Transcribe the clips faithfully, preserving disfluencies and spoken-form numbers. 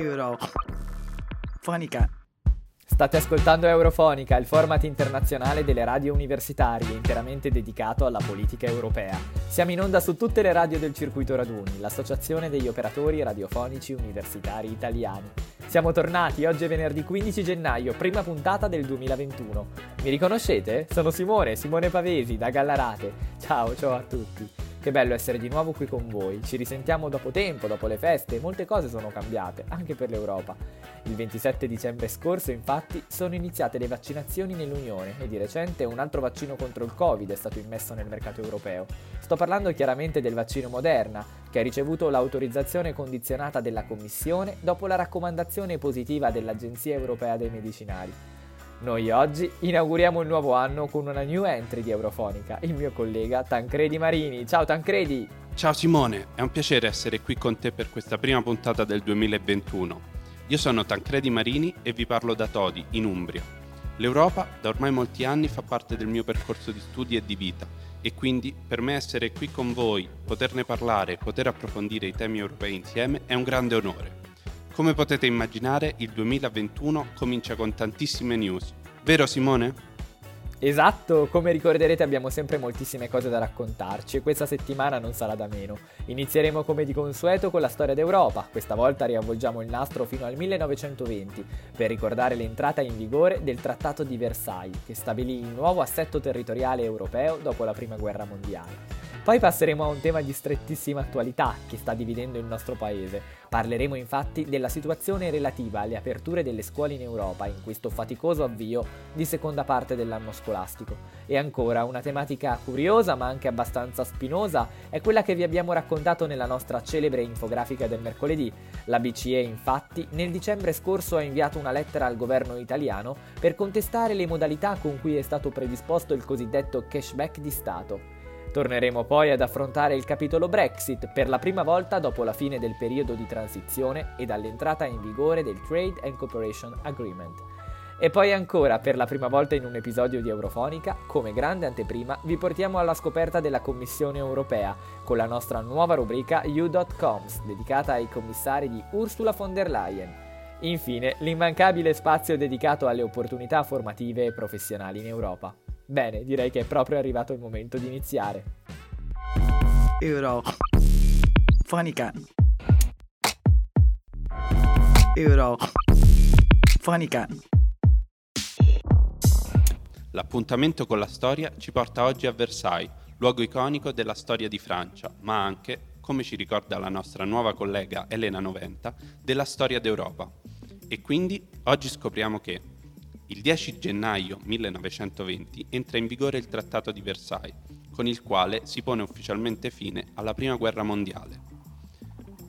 Eurofonica. State ascoltando Eurofonica, il format internazionale delle radio universitarie interamente dedicato alla politica europea. Siamo in onda su tutte le radio del circuito Raduni, l'associazione degli operatori radiofonici universitari italiani. Siamo tornati, oggi è venerdì quindici gennaio, prima puntata del duemilaventuno. Mi riconoscete? Sono Simone, Simone Pavesi, da Gallarate. Ciao, ciao a tutti. Che bello essere di nuovo qui con voi, ci risentiamo dopo tempo, dopo le feste, molte cose sono cambiate, anche per l'Europa. Il ventisette dicembre scorso, infatti, sono iniziate le vaccinazioni nell'Unione e di recente un altro vaccino contro il Covid è stato immesso nel mercato europeo. Sto parlando chiaramente del vaccino Moderna, che ha ricevuto l'autorizzazione condizionata della Commissione dopo la raccomandazione positiva dell'Agenzia Europea dei Medicinali. Noi oggi inauguriamo il nuovo anno con una new entry di Eurofonica, il mio collega Tancredi Marini. Ciao Tancredi! Ciao Simone, è un piacere essere qui con te per questa prima puntata del duemilaventuno. Io sono Tancredi Marini e vi parlo da Todi, in Umbria. L'Europa da ormai molti anni fa parte del mio percorso di studi e di vita e quindi per me essere qui con voi, poterne parlare e poter approfondire i temi europei insieme è un grande onore. Come potete immaginare, il duemilaventuno comincia con tantissime news, vero Simone? Esatto, come ricorderete abbiamo sempre moltissime cose da raccontarci e questa settimana non sarà da meno. Inizieremo come di consueto con la storia d'Europa, questa volta riavvolgiamo il nastro fino al millenovecentoventi per ricordare l'entrata in vigore del Trattato di Versailles che stabilì il nuovo assetto territoriale europeo dopo la Prima Guerra Mondiale. Poi passeremo a un tema di strettissima attualità che sta dividendo il nostro paese. Parleremo infatti della situazione relativa alle aperture delle scuole in Europa in questo faticoso avvio di seconda parte dell'anno scolastico. E ancora una tematica curiosa ma anche abbastanza spinosa è quella che vi abbiamo raccontato nella nostra celebre infografica del mercoledì. La B C E infatti nel dicembre scorso ha inviato una lettera al governo italiano per contestare le modalità con cui è stato predisposto il cosiddetto cashback di Stato. Torneremo poi ad affrontare il capitolo Brexit per la prima volta dopo la fine del periodo di transizione e dall'entrata in vigore del Trade and Cooperation Agreement. E poi ancora, per la prima volta in un episodio di Eurofonica, come grande anteprima, vi portiamo alla scoperta della Commissione Europea con la nostra nuova rubrica You dot coms, dedicata ai commissari di Ursula von der Leyen. Infine, l'immancabile spazio dedicato alle opportunità formative e professionali in Europa. Bene, direi che è proprio arrivato il momento di iniziare. Eurofonica. Eurofonica. L'appuntamento con la storia ci porta oggi a Versailles, luogo iconico della storia di Francia, ma anche, come ci ricorda la nostra nuova collega Elena Noventa, della storia d'Europa. E quindi oggi scopriamo che il dieci gennaio millenovecentoventi entra in vigore il Trattato di Versailles, con il quale si pone ufficialmente fine alla Prima Guerra Mondiale.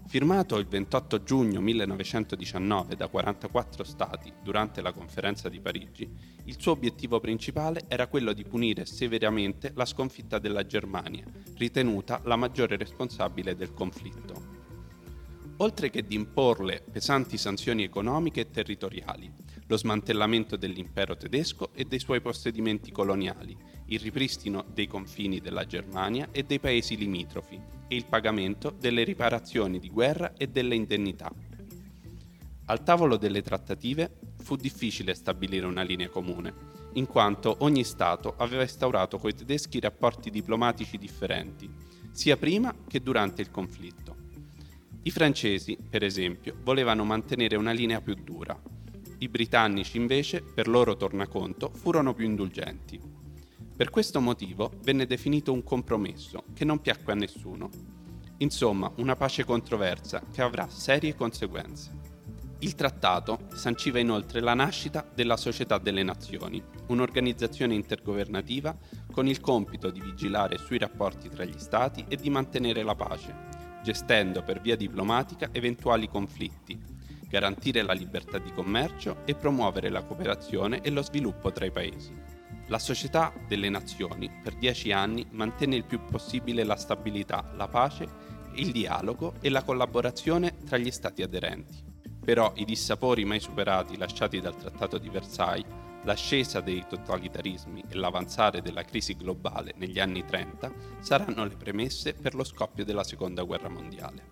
Firmato il ventotto giugno millenovecentodiciannove da quarantaquattro Stati durante la Conferenza di Parigi, il suo obiettivo principale era quello di punire severamente la sconfitta della Germania, ritenuta la maggiore responsabile del conflitto. Oltre che di imporle pesanti sanzioni economiche e territoriali, lo smantellamento dell'impero tedesco e dei suoi possedimenti coloniali, il ripristino dei confini della Germania e dei paesi limitrofi e il pagamento delle riparazioni di guerra e delle indennità. Al tavolo delle trattative fu difficile stabilire una linea comune, in quanto ogni Stato aveva instaurato coi tedeschi rapporti diplomatici differenti, sia prima che durante il conflitto. I francesi, per esempio, volevano mantenere una linea più dura. I britannici, invece, per loro tornaconto, furono più indulgenti. Per questo motivo venne definito un compromesso che non piacque a nessuno. Insomma, una pace controversa che avrà serie conseguenze. Il trattato sanciva inoltre la nascita della Società delle Nazioni, un'organizzazione intergovernativa con il compito di vigilare sui rapporti tra gli Stati e di mantenere la pace, gestendo per via diplomatica eventuali conflitti, garantire la libertà di commercio e promuovere la cooperazione e lo sviluppo tra i paesi. La Società delle Nazioni per dieci anni mantenne il più possibile la stabilità, la pace, il dialogo e la collaborazione tra gli Stati aderenti. Però i dissapori mai superati lasciati dal Trattato di Versailles, l'ascesa dei totalitarismi e l'avanzare della crisi globale negli anni trenta saranno le premesse per lo scoppio della Seconda Guerra Mondiale.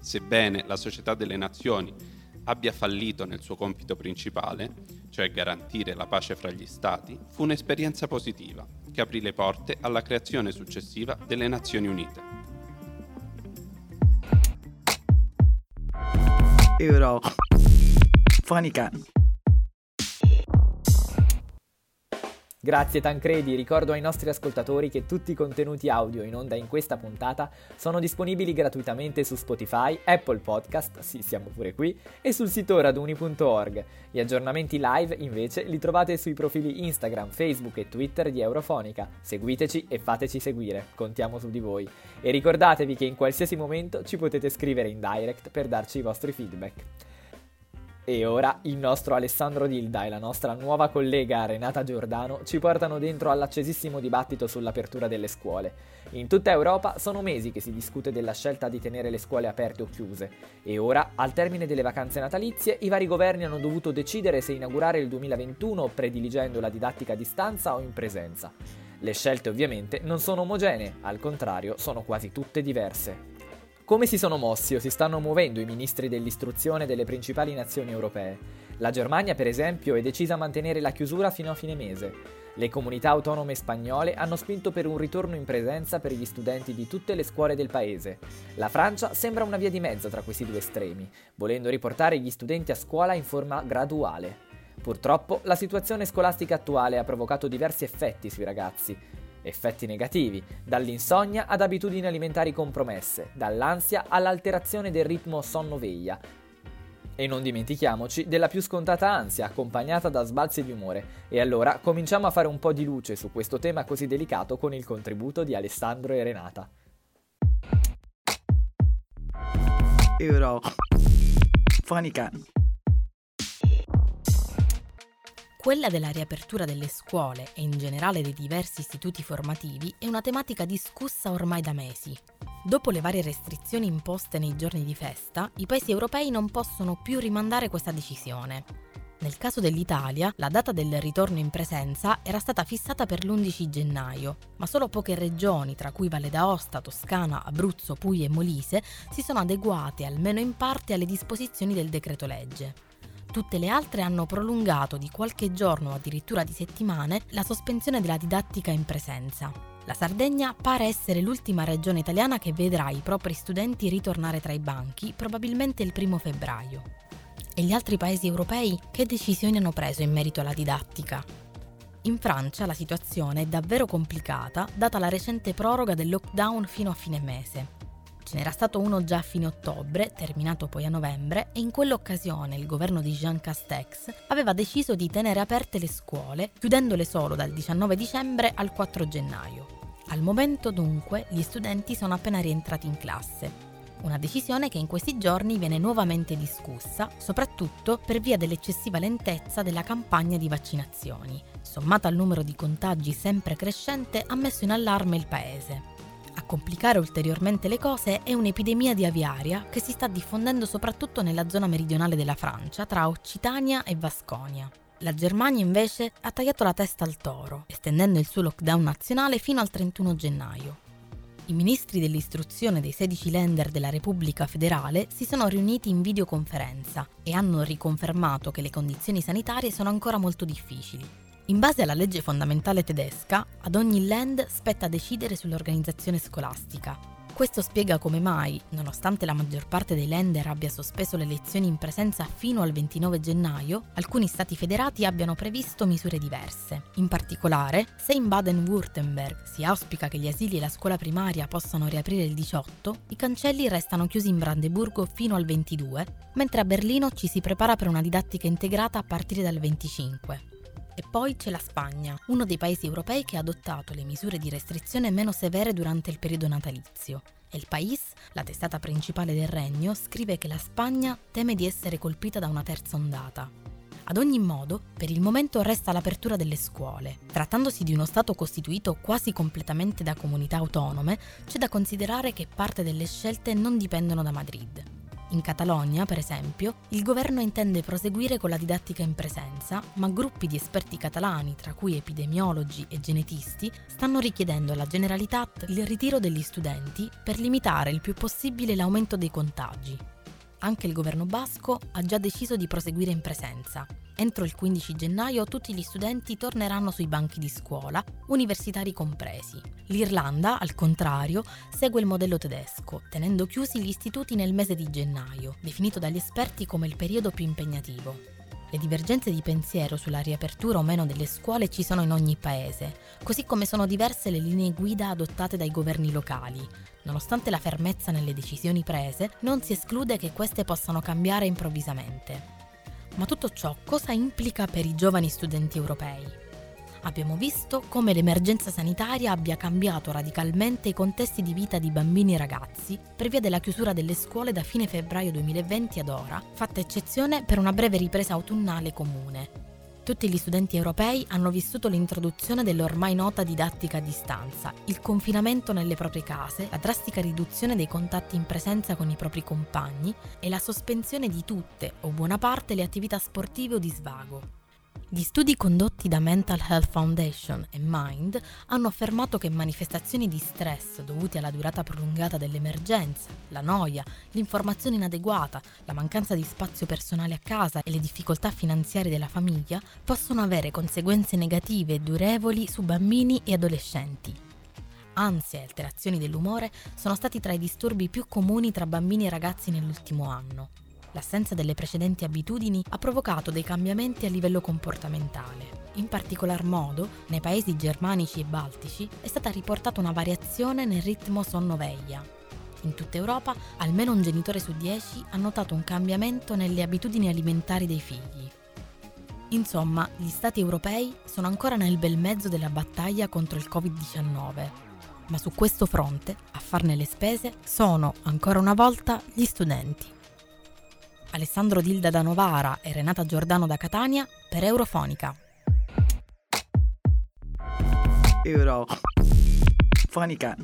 Sebbene la Società delle Nazioni abbia fallito nel suo compito principale, cioè garantire la pace fra gli Stati, fu un'esperienza positiva che aprì le porte alla creazione successiva delle Nazioni Unite. Eurofonica. Grazie Tancredi, ricordo ai nostri ascoltatori che tutti i contenuti audio in onda in questa puntata sono disponibili gratuitamente su Spotify, Apple Podcast, sì siamo pure qui, e sul sito raduni punto org. Gli aggiornamenti live invece li trovate sui profili Instagram, Facebook e Twitter di Eurofonica. Seguiteci e fateci seguire, contiamo su di voi. E ricordatevi che in qualsiasi momento ci potete scrivere in direct per darci i vostri feedback. E ora il nostro Alessandro Dilda e la nostra nuova collega Renata Giordano ci portano dentro all'accesissimo dibattito sull'apertura delle scuole. In tutta Europa sono mesi che si discute della scelta di tenere le scuole aperte o chiuse e ora, al termine delle vacanze natalizie, i vari governi hanno dovuto decidere se inaugurare il duemilaventuno prediligendo la didattica a distanza o in presenza. Le scelte ovviamente non sono omogenee, al contrario sono quasi tutte diverse. Come si sono mossi o si stanno muovendo i ministri dell'istruzione delle principali nazioni europee? La Germania, per esempio, è decisa a mantenere la chiusura fino a fine mese. Le comunità autonome spagnole hanno spinto per un ritorno in presenza per gli studenti di tutte le scuole del paese. La Francia sembra una via di mezzo tra questi due estremi, volendo riportare gli studenti a scuola in forma graduale. Purtroppo, la situazione scolastica attuale ha provocato diversi effetti sui ragazzi. Effetti negativi, dall'insonnia ad abitudini alimentari compromesse, dall'ansia all'alterazione del ritmo sonno-veglia. E non dimentichiamoci della più scontata ansia accompagnata da sbalzi di umore. E allora cominciamo a fare un po' di luce su questo tema così delicato con il contributo di Alessandro e Renata. Eurofonica. Quella della riapertura delle scuole e in generale dei diversi istituti formativi è una tematica discussa ormai da mesi. Dopo le varie restrizioni imposte nei giorni di festa, i paesi europei non possono più rimandare questa decisione. Nel caso dell'Italia, la data del ritorno in presenza era stata fissata per l'undici gennaio, ma solo poche regioni, tra cui Valle d'Aosta, Toscana, Abruzzo, Puglia e Molise, si sono adeguate almeno in parte alle disposizioni del decreto-legge. Tutte le altre hanno prolungato di qualche giorno o addirittura di settimane la sospensione della didattica in presenza. La Sardegna pare essere l'ultima regione italiana che vedrà i propri studenti ritornare tra i banchi, probabilmente il primo febbraio. E gli altri paesi europei che decisioni hanno preso in merito alla didattica? In Francia la situazione è davvero complicata, data la recente proroga del lockdown fino a fine mese. Ce n'era stato uno già a fine ottobre, terminato poi a novembre, e in quell'occasione il governo di Jean Castex aveva deciso di tenere aperte le scuole, chiudendole solo dal diciannove dicembre al quattro gennaio. Al momento, dunque, gli studenti sono appena rientrati in classe. Una decisione che in questi giorni viene nuovamente discussa, soprattutto per via dell'eccessiva lentezza della campagna di vaccinazioni, sommata al numero di contagi sempre crescente, ha messo in allarme il paese. A complicare ulteriormente le cose è un'epidemia di aviaria che si sta diffondendo soprattutto nella zona meridionale della Francia, tra Occitania e Vasconia. La Germania invece ha tagliato la testa al toro, estendendo il suo lockdown nazionale fino al trentuno gennaio. I ministri dell'istruzione dei sedici Länder della Repubblica Federale si sono riuniti in videoconferenza e hanno riconfermato che le condizioni sanitarie sono ancora molto difficili. In base alla legge fondamentale tedesca, ad ogni Land spetta decidere sull'organizzazione scolastica. Questo spiega come mai, nonostante la maggior parte dei Länder abbia sospeso le lezioni in presenza fino al ventinove gennaio, alcuni stati federati abbiano previsto misure diverse. In particolare, se in Baden-Württemberg si auspica che gli asili e la scuola primaria possano riaprire il diciotto, i cancelli restano chiusi in Brandeburgo fino al ventidue, mentre a Berlino ci si prepara per una didattica integrata a partire dal venticinque. E poi c'è la Spagna, uno dei paesi europei che ha adottato le misure di restrizione meno severe durante il periodo natalizio. El País, la testata principale del regno, scrive che la Spagna teme di essere colpita da una terza ondata. Ad ogni modo, per il momento resta l'apertura delle scuole. Trattandosi di uno Stato costituito quasi completamente da comunità autonome, c'è da considerare che parte delle scelte non dipendono da Madrid. In Catalogna, per esempio, il governo intende proseguire con la didattica in presenza, ma gruppi di esperti catalani, tra cui epidemiologi e genetisti, stanno richiedendo alla Generalitat il ritiro degli studenti per limitare il più possibile l'aumento dei contagi. Anche il governo basco ha già deciso di proseguire in presenza. Entro il quindici gennaio tutti gli studenti torneranno sui banchi di scuola, universitari compresi. L'Irlanda, al contrario, segue il modello tedesco, tenendo chiusi gli istituti nel mese di gennaio, definito dagli esperti come il periodo più impegnativo. Le divergenze di pensiero sulla riapertura o meno delle scuole ci sono in ogni paese, così come sono diverse le linee guida adottate dai governi locali. Nonostante la fermezza nelle decisioni prese, non si esclude che queste possano cambiare improvvisamente. Ma tutto ciò cosa implica per i giovani studenti europei? Abbiamo visto come l'emergenza sanitaria abbia cambiato radicalmente i contesti di vita di bambini e ragazzi per via della chiusura delle scuole da fine febbraio duemilaventi ad ora, fatta eccezione per una breve ripresa autunnale comune. Tutti gli studenti europei hanno vissuto l'introduzione dell'ormai nota didattica a distanza, il confinamento nelle proprie case, la drastica riduzione dei contatti in presenza con i propri compagni e la sospensione di tutte o buona parte le attività sportive o di svago. Gli studi condotti da Mental Health Foundation e Mind hanno affermato che manifestazioni di stress dovute alla durata prolungata dell'emergenza, la noia, l'informazione inadeguata, la mancanza di spazio personale a casa e le difficoltà finanziarie della famiglia possono avere conseguenze negative e durevoli su bambini e adolescenti. Ansia e alterazioni dell'umore sono stati tra i disturbi più comuni tra bambini e ragazzi nell'ultimo anno. L'assenza delle precedenti abitudini ha provocato dei cambiamenti a livello comportamentale. In particolar modo, nei paesi germanici e baltici è stata riportata una variazione nel ritmo sonno-veglia. In tutta Europa, almeno un genitore su dieci ha notato un cambiamento nelle abitudini alimentari dei figli. Insomma, gli Stati europei sono ancora nel bel mezzo della battaglia contro il covid diciannove, ma su questo fronte a farne le spese sono, ancora una volta, gli studenti. Alessandro Dilda da Novara e Renata Giordano da Catania per Eurofonica. Eurofonica.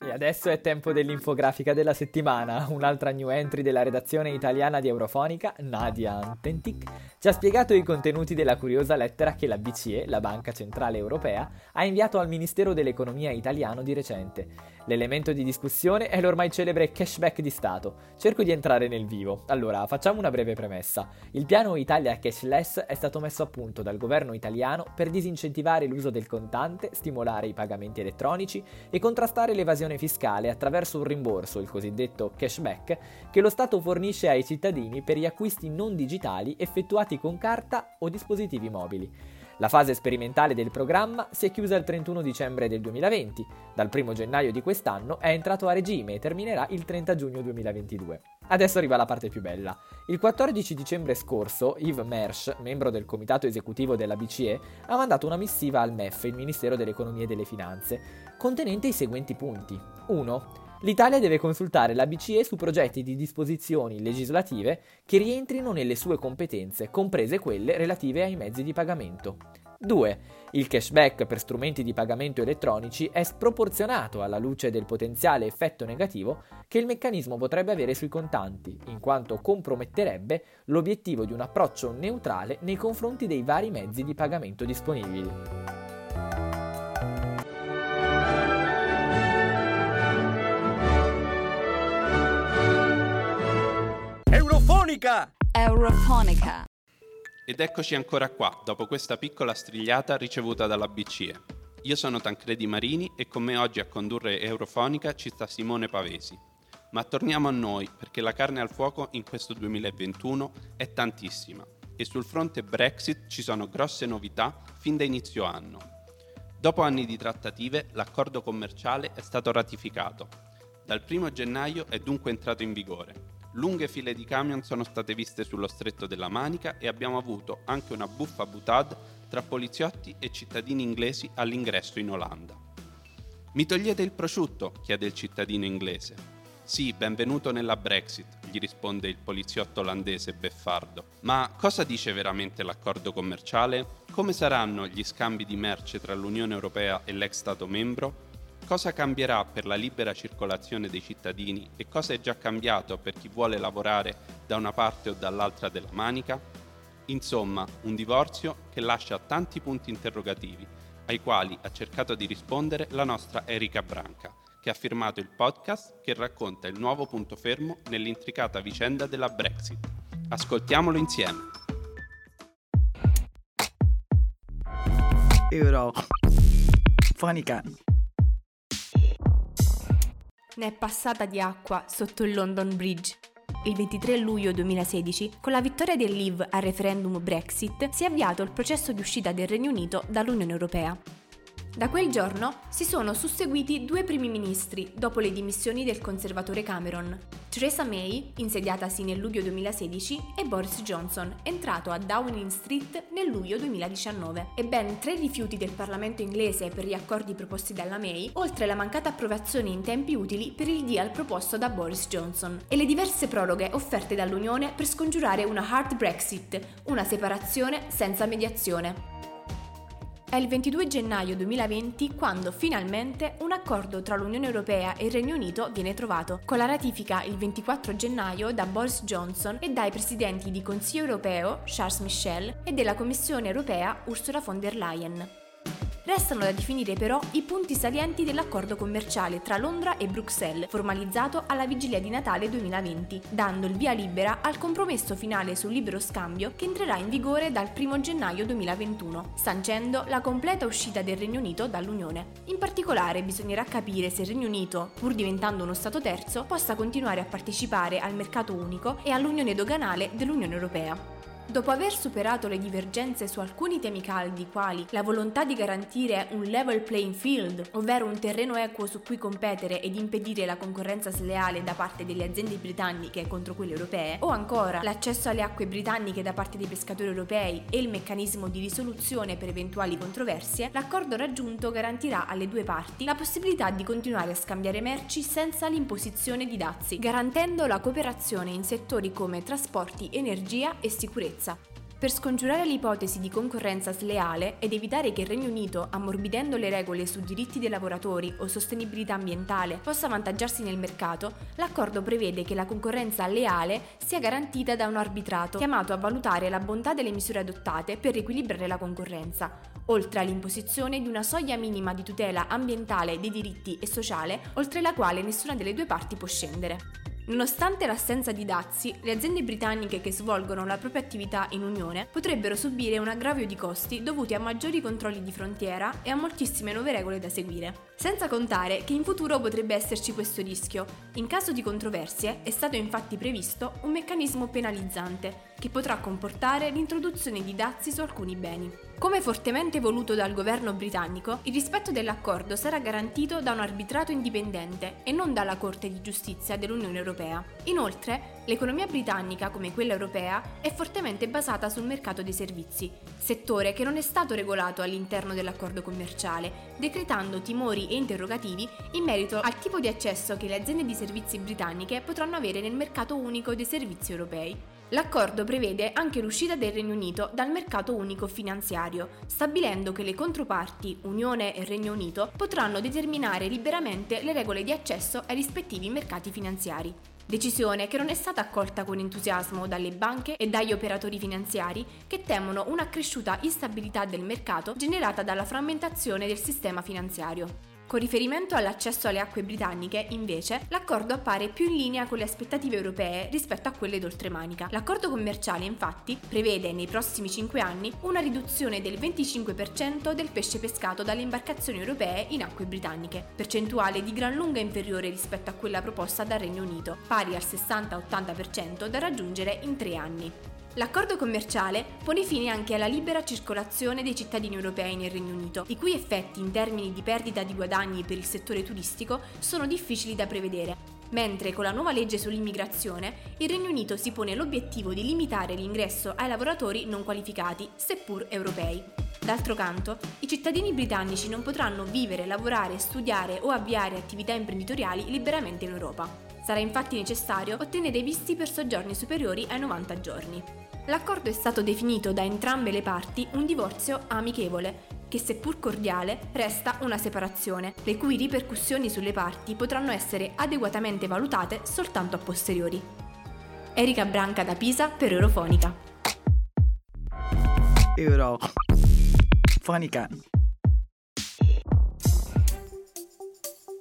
E adesso è tempo dell'infografica della settimana. Un'altra new entry della redazione italiana di Eurofonica, Nadia Antentic, ci ha spiegato i contenuti della curiosa lettera che la B C E, la Banca Centrale Europea, ha inviato al Ministero dell'Economia italiano di recente. L'elemento di discussione è l'ormai celebre cashback di Stato. Cerco di entrare nel vivo. Allora, facciamo una breve premessa. Il piano Italia Cashless è stato messo a punto dal governo italiano per disincentivare l'uso del contante, stimolare i pagamenti elettronici e contrastare l'evasione fiscale attraverso un rimborso, il cosiddetto cashback, che lo Stato fornisce ai cittadini per gli acquisti non digitali effettuati con carta o dispositivi mobili. La fase sperimentale del programma si è chiusa il trentuno dicembre del duemilaventi, dal primo gennaio di quest'anno è entrato a regime e terminerà il trenta giugno duemilaventidue. Adesso arriva la parte più bella. Il quattordici dicembre scorso Yves Mersch, membro del comitato esecutivo della B C E, ha mandato una missiva al M E F, il Ministero dell'Economia e delle Finanze, contenente i seguenti punti. uno. L'Italia deve consultare la B C E su progetti di disposizioni legislative che rientrino nelle sue competenze, comprese quelle relative ai mezzi di pagamento. due. Il cashback per strumenti di pagamento elettronici è sproporzionato alla luce del potenziale effetto negativo che il meccanismo potrebbe avere sui contanti, in quanto comprometterebbe l'obiettivo di un approccio neutrale nei confronti dei vari mezzi di pagamento disponibili. Eurofonica! Eurofonica! Ed eccoci ancora qua, dopo questa piccola strigliata ricevuta dalla B C E. Io sono Tancredi Marini e con me oggi a condurre Eurofonica ci sta Simone Pavesi. Ma torniamo a noi, perché la carne al fuoco in questo duemilaventuno è tantissima e sul fronte Brexit ci sono grosse novità fin da inizio anno. Dopo anni di trattative, l'accordo commerciale è stato ratificato. Dal primo gennaio è dunque entrato in vigore. Lunghe file di camion sono state viste sullo stretto della Manica e abbiamo avuto anche una buffa boutade tra poliziotti e cittadini inglesi all'ingresso in Olanda. «Mi togliete il prosciutto?» chiede il cittadino inglese. «Sì, benvenuto nella Brexit», gli risponde il poliziotto olandese beffardo. «Ma cosa dice veramente l'accordo commerciale? Come saranno gli scambi di merce tra l'Unione Europea e l'ex Stato membro? Cosa cambierà per la libera circolazione dei cittadini e cosa è già cambiato per chi vuole lavorare da una parte o dall'altra della Manica?» Insomma, un divorzio che lascia tanti punti interrogativi, ai quali ha cercato di rispondere la nostra Erika Branca, che ha firmato il podcast che racconta il nuovo punto fermo nell'intricata vicenda della Brexit. Ascoltiamolo insieme. Eurofonica. Ne è passata di acqua sotto il London Bridge. Il ventitré luglio duemilasedici, con la vittoria del Leave al referendum Brexit, si è avviato il processo di uscita del Regno Unito dall'Unione Europea. Da quel giorno si sono susseguiti due primi ministri dopo le dimissioni del conservatore Cameron, Theresa May, insediatasi nel luglio duemilasedici, e Boris Johnson, entrato a Downing Street nel luglio duemiladiciannove. E ben tre rifiuti del Parlamento inglese per gli accordi proposti dalla May, oltre la mancata approvazione in tempi utili per il deal proposto da Boris Johnson, e le diverse proroghe offerte dall'Unione per scongiurare una hard Brexit, una separazione senza mediazione. È il ventidue gennaio duemilaventi quando finalmente un accordo tra l'Unione Europea e il Regno Unito viene trovato, con la ratifica il ventiquattro gennaio da Boris Johnson e dai presidenti di Consiglio Europeo, Charles Michel, e della Commissione Europea, Ursula von der Leyen. Restano da definire però i punti salienti dell'accordo commerciale tra Londra e Bruxelles, formalizzato alla vigilia di Natale duemilaventi, dando il via libera al compromesso finale sul libero scambio che entrerà in vigore dal primo gennaio duemilaventuno, sancendo la completa uscita del Regno Unito dall'Unione. In particolare bisognerà capire se il Regno Unito, pur diventando uno Stato terzo, possa continuare a partecipare al mercato unico e all'unione doganale dell'Unione Europea. Dopo aver superato le divergenze su alcuni temi caldi, quali la volontà di garantire un level playing field, ovvero un terreno equo su cui competere ed impedire la concorrenza sleale da parte delle aziende britanniche contro quelle europee, o ancora l'accesso alle acque britanniche da parte dei pescatori europei e il meccanismo di risoluzione per eventuali controversie, l'accordo raggiunto garantirà alle due parti la possibilità di continuare a scambiare merci senza l'imposizione di dazi, garantendo la cooperazione in settori come trasporti, energia e sicurezza. Per scongiurare l'ipotesi di concorrenza sleale ed evitare che il Regno Unito, ammorbidendo le regole su diritti dei lavoratori o sostenibilità ambientale, possa avvantaggiarsi nel mercato, l'accordo prevede che la concorrenza leale sia garantita da un arbitrato chiamato a valutare la bontà delle misure adottate per riequilibrare la concorrenza, oltre all'imposizione di una soglia minima di tutela ambientale, dei diritti e sociale, oltre la quale nessuna delle due parti può scendere. Nonostante l'assenza di dazi, le aziende britanniche che svolgono la propria attività in Unione potrebbero subire un aggravio di costi dovuti a maggiori controlli di frontiera e a moltissime nuove regole da seguire. Senza contare che in futuro potrebbe esserci questo rischio. In caso di controversie è stato infatti previsto un meccanismo penalizzante che potrà comportare l'introduzione di dazi su alcuni beni. Come fortemente voluto dal governo britannico, il rispetto dell'accordo sarà garantito da un arbitrato indipendente e non dalla Corte di Giustizia dell'Unione Europea. Inoltre, l'economia britannica, come quella europea, è fortemente basata sul mercato dei servizi, settore che non è stato regolato all'interno dell'accordo commerciale, decretando timori e interrogativi in merito al tipo di accesso che le aziende di servizi britanniche potranno avere nel mercato unico dei servizi europei. L'accordo prevede anche l'uscita del Regno Unito dal mercato unico finanziario, stabilendo che le controparti, Unione e Regno Unito, potranno determinare liberamente le regole di accesso ai rispettivi mercati finanziari. Decisione che non è stata accolta con entusiasmo dalle banche e dagli operatori finanziari, che temono un'accresciuta instabilità del mercato generata dalla frammentazione del sistema finanziario. Con riferimento all'accesso alle acque britanniche, invece, l'accordo appare più in linea con le aspettative europee rispetto a quelle d'oltremanica. L'accordo commerciale, infatti, prevede nei prossimi cinque anni una riduzione del venticinque per cento del pesce pescato dalle imbarcazioni europee in acque britanniche, percentuale di gran lunga inferiore rispetto a quella proposta dal Regno Unito, pari al sessanta ottanta per cento da raggiungere in tre anni. L'accordo commerciale pone fine anche alla libera circolazione dei cittadini europei nel Regno Unito, i cui effetti in termini di perdita di guadagni per il settore turistico sono difficili da prevedere, mentre con la nuova legge sull'immigrazione il Regno Unito si pone l'obiettivo di limitare l'ingresso ai lavoratori non qualificati, seppur europei. D'altro canto, i cittadini britannici non potranno vivere, lavorare, studiare o avviare attività imprenditoriali liberamente in Europa. Sarà infatti necessario ottenere visti per soggiorni superiori ai novanta giorni. L'accordo è stato definito da entrambe le parti un divorzio amichevole, che seppur cordiale resta una separazione, le cui ripercussioni sulle parti potranno essere adeguatamente valutate soltanto a posteriori. Erika Branca da Pisa per Eurofonica. Euro. Fonica.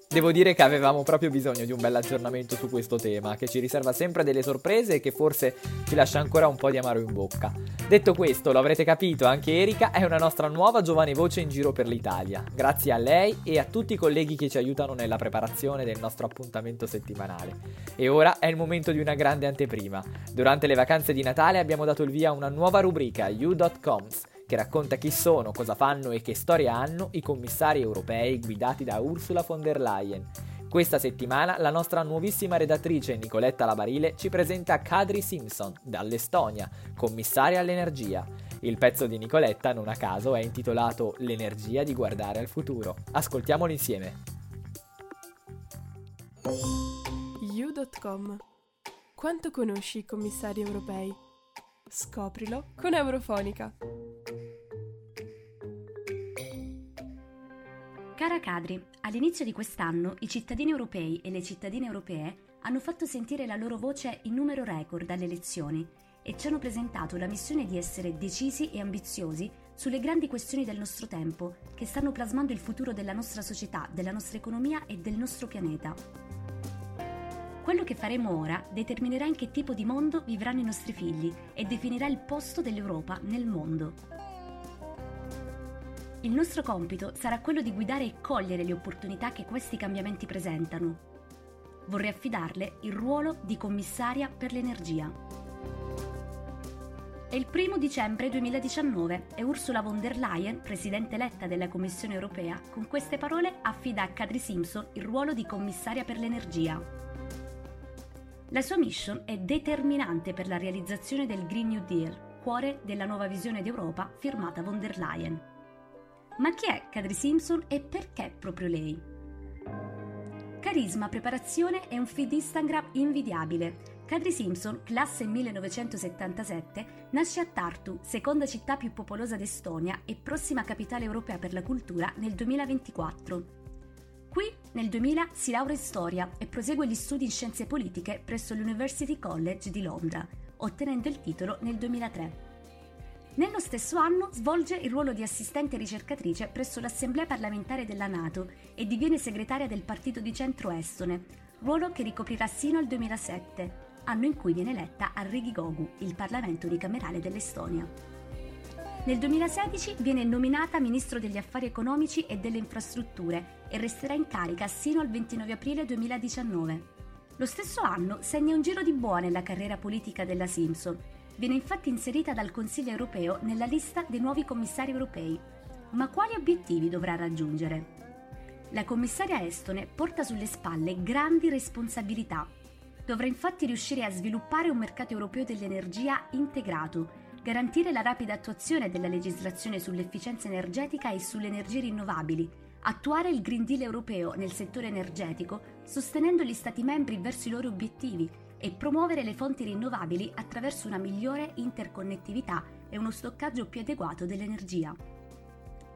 Devo dire che avevamo proprio bisogno di un bel aggiornamento su questo tema, che ci riserva sempre delle sorprese e che forse ci lascia ancora un po' di amaro in bocca. Detto questo, lo avrete capito, anche Erika è una nostra nuova giovane voce in giro per l'Italia. Grazie a lei e a tutti i colleghi che ci aiutano nella preparazione del nostro appuntamento settimanale. E ora è il momento di una grande anteprima. Durante le vacanze di Natale abbiamo dato il via a una nuova rubrica, You dot coms, che racconta chi sono, cosa fanno e che storia hanno i commissari europei guidati da Ursula von der Leyen. Questa settimana la nostra nuovissima redattrice Nicoletta Labarile ci presenta Kadri Simson, dall'Estonia, commissaria all'energia. Il pezzo di Nicoletta, non a caso, è intitolato L'energia di guardare al futuro. Ascoltiamolo insieme. You dot com. Quanto conosci i commissari europei? Scoprilo con Eurofonica. Cara Kadri, all'inizio di quest'anno i cittadini europei e le cittadine europee hanno fatto sentire la loro voce in numero record alle elezioni e ci hanno presentato la missione di essere decisi e ambiziosi sulle grandi questioni del nostro tempo che stanno plasmando il futuro della nostra società, della nostra economia e del nostro pianeta. Quello che faremo ora determinerà in che tipo di mondo vivranno i nostri figli e definirà il posto dell'Europa nel mondo. Il nostro compito sarà quello di guidare e cogliere le opportunità che questi cambiamenti presentano. Vorrei affidarle il ruolo di commissaria per l'energia. È il primo dicembre duemiladiciannove e Ursula von der Leyen, presidente eletta della Commissione europea, con queste parole affida a Kadri Simson il ruolo di commissaria per l'energia. La sua mission è determinante per la realizzazione del Green New Deal, cuore della nuova visione d'Europa firmata von der Leyen. Ma chi è Kadri Simson e perché proprio lei? Carisma, preparazione e un feed Instagram invidiabile. Kadri Simson, classe millenovecentosettantasette, nasce a Tartu, seconda città più popolosa d'Estonia e prossima capitale europea per la cultura nel duemilaventiquattro. Qui, nel duemila, si laurea in storia e prosegue gli studi in scienze politiche presso l'University College di Londra, ottenendo il titolo nel duemilatré. Nello stesso anno svolge il ruolo di assistente ricercatrice presso l'Assemblea parlamentare della NATO e diviene segretaria del partito di centro estone, ruolo che ricoprirà sino al duemilasette, anno in cui viene eletta al Riigikogu, il Parlamento unicamerale dell'Estonia. Nel duemilasedici viene nominata Ministro degli Affari Economici e delle Infrastrutture e resterà in carica sino al ventinove aprile duemiladiciannove. Lo stesso anno segna un giro di boa nella carriera politica della Simson. Viene infatti inserita dal Consiglio europeo nella lista dei nuovi commissari europei. Ma quali obiettivi dovrà raggiungere? La commissaria estone porta sulle spalle grandi responsabilità. Dovrà infatti riuscire a sviluppare un mercato europeo dell'energia integrato, garantire la rapida attuazione della legislazione sull'efficienza energetica e sulle energie rinnovabili, attuare il Green Deal europeo nel settore energetico, sostenendo gli Stati membri verso i loro obiettivi, e promuovere le fonti rinnovabili attraverso una migliore interconnettività e uno stoccaggio più adeguato dell'energia.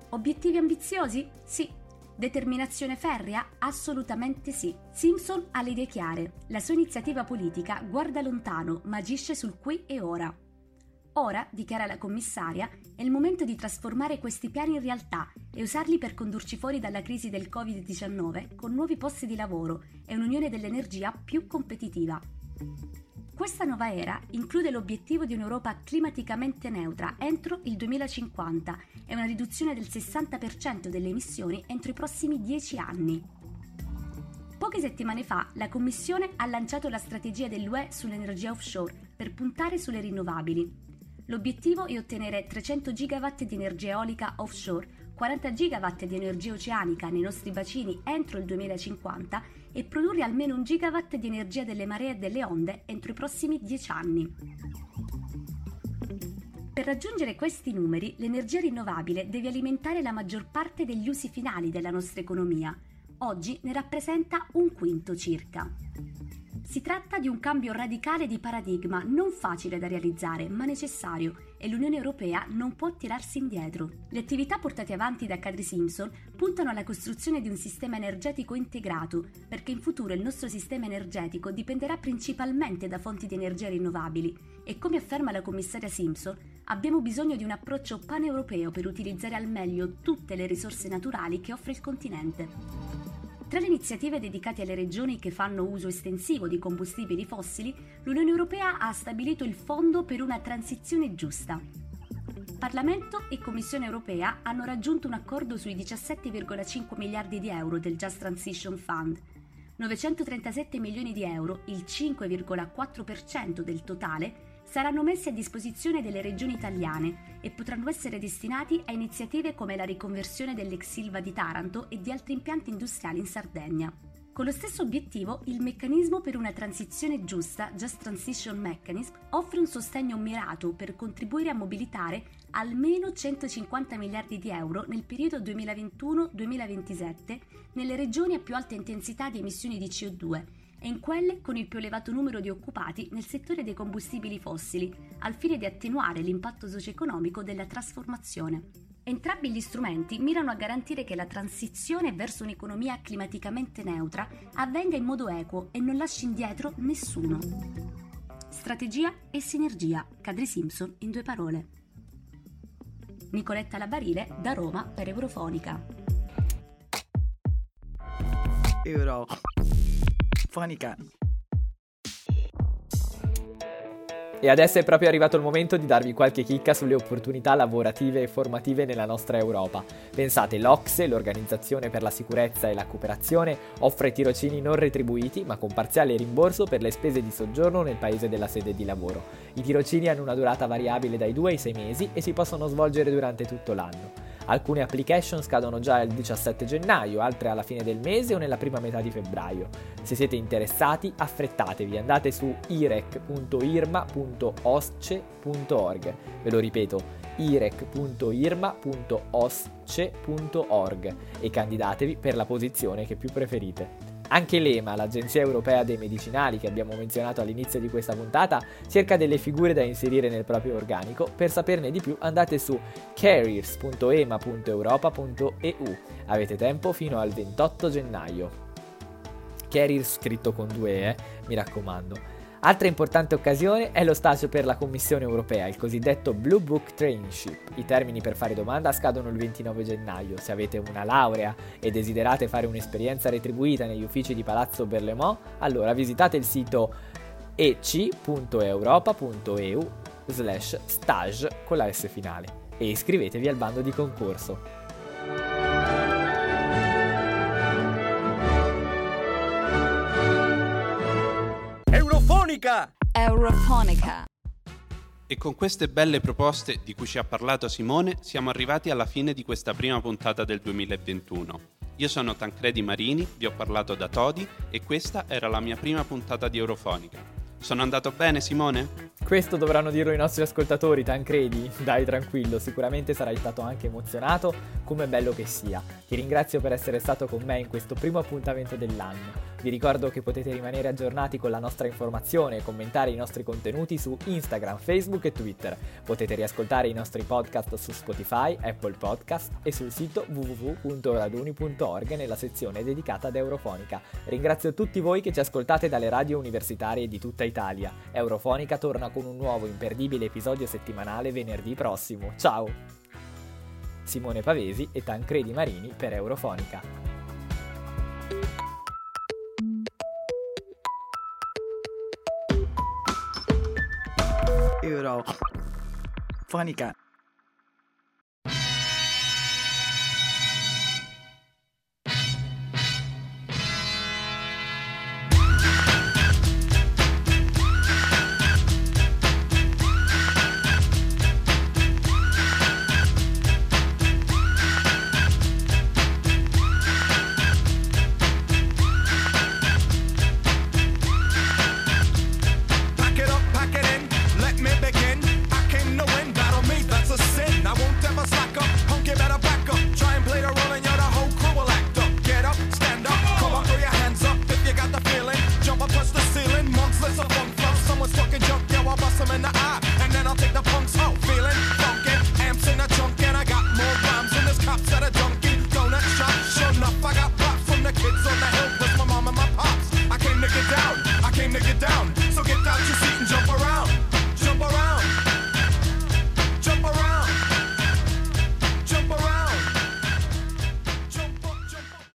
Obiettivi ambiziosi? Sì. Determinazione ferrea? Assolutamente sì. Simson ha le idee chiare. La sua iniziativa politica guarda lontano, ma agisce sul qui e ora. Ora, dichiara la commissaria, è il momento di trasformare questi piani in realtà e usarli per condurci fuori dalla crisi del covid diciannove con nuovi posti di lavoro e un'unione dell'energia più competitiva. Questa nuova era include l'obiettivo di un'Europa climaticamente neutra entro il duemilacinquanta e una riduzione del sessanta per cento delle emissioni entro i prossimi dieci anni. Poche settimane fa la Commissione ha lanciato la strategia dell'U E sull'energia offshore per puntare sulle rinnovabili. L'obiettivo è ottenere trecento gigawatt di energia eolica offshore, quaranta gigawatt di energia oceanica nei nostri bacini entro il duemilacinquanta e produrre almeno un gigawatt di energia delle maree e delle onde entro i prossimi dieci anni. Per raggiungere questi numeri, l'energia rinnovabile deve alimentare la maggior parte degli usi finali della nostra economia. Oggi ne rappresenta un quinto circa. Si tratta di un cambio radicale di paradigma non facile da realizzare, ma necessario, e l'Unione Europea non può tirarsi indietro. Le attività portate avanti da Kadri Simson puntano alla costruzione di un sistema energetico integrato, perché in futuro il nostro sistema energetico dipenderà principalmente da fonti di energia rinnovabili e, come afferma la commissaria Simson, abbiamo bisogno di un approccio paneuropeo per utilizzare al meglio tutte le risorse naturali che offre il continente. Tra le iniziative dedicate alle regioni che fanno uso estensivo di combustibili fossili, l'Unione Europea ha stabilito il Fondo per una transizione giusta. Parlamento e Commissione Europea hanno raggiunto un accordo sui diciassette virgola cinque miliardi di euro del Just Transition Fund, novecentotrentasette milioni di euro, il cinque virgola quattro per cento del totale, saranno messi a disposizione delle regioni italiane e potranno essere destinati a iniziative come la riconversione dell'ex Ilva di Taranto e di altri impianti industriali in Sardegna. Con lo stesso obiettivo, il meccanismo per una transizione giusta, Just Transition Mechanism, offre un sostegno mirato per contribuire a mobilitare almeno centocinquanta miliardi di euro nel periodo duemilaventuno duemilaventisette nelle regioni a più alta intensità di emissioni di C O due, e in quelle con il più elevato numero di occupati nel settore dei combustibili fossili, al fine di attenuare l'impatto socio-economico della trasformazione. Entrambi gli strumenti mirano a garantire che la transizione verso un'economia climaticamente neutra avvenga in modo equo e non lasci indietro nessuno. Strategia e sinergia. Kadri Simson in due parole. Nicoletta Labarile da Roma per Eurofonica. Euro. Fonica. E adesso è proprio arrivato il momento di darvi qualche chicca sulle opportunità lavorative e formative nella nostra Europa. Pensate, l'O C S E, l'Organizzazione per la Sicurezza e la Cooperazione, offre tirocini non retribuiti ma con parziale rimborso per le spese di soggiorno nel paese della sede di lavoro. I tirocini hanno una durata variabile dai due ai sei mesi e si possono svolgere durante tutto l'anno. Alcune application scadono già il diciassette gennaio, altre alla fine del mese o nella prima metà di febbraio. Se siete interessati, affrettatevi, andate su i r e c punto i r m a punto o s c e punto org. Ve lo ripeto, i r e c punto i r m a punto o s c e punto org e candidatevi per la posizione che più preferite. Anche l'E M A, l'Agenzia Europea dei Medicinali che abbiamo menzionato all'inizio di questa puntata, cerca delle figure da inserire nel proprio organico. Per saperne di più andate su careers punto e m a punto europa punto e u. Avete tempo fino al ventotto gennaio. Careers scritto con due E, eh? Mi raccomando. Altra importante occasione è lo stage per la Commissione Europea, il cosiddetto Blue Book Traineeship. I termini per fare domanda scadono il ventinove gennaio. Se avete una laurea e desiderate fare un'esperienza retribuita negli uffici di Palazzo Berlemont, allora visitate il sito e c punto europa punto e u slash stage con la S finale e iscrivetevi al bando di concorso. Eurofonica. E con queste belle proposte di cui ci ha parlato Simone siamo arrivati alla fine di questa prima puntata del duemilaventuno. Io sono Tancredi Marini, vi ho parlato da Todi e questa era la mia prima puntata di Eurofonica. Sono andato bene, Simone? Questo dovranno dirlo i nostri ascoltatori, Tancredi. Dai, tranquillo, sicuramente sarai stato anche emozionato, come bello che sia. Ti ringrazio per essere stato con me in questo primo appuntamento dell'anno. Vi ricordo che potete rimanere aggiornati con la nostra informazione e commentare i nostri contenuti su Instagram, Facebook e Twitter. Potete riascoltare i nostri podcast su Spotify, Apple Podcast e sul sito w w w punto raduni punto org nella sezione dedicata ad Eurofonica. Ringrazio tutti voi che ci ascoltate dalle radio universitarie di tutta Italia. Eurofonica torna con un nuovo imperdibile episodio settimanale venerdì prossimo. Ciao! Simone Pavesi e Tancredi Marini per Eurofonica. Eurofonica.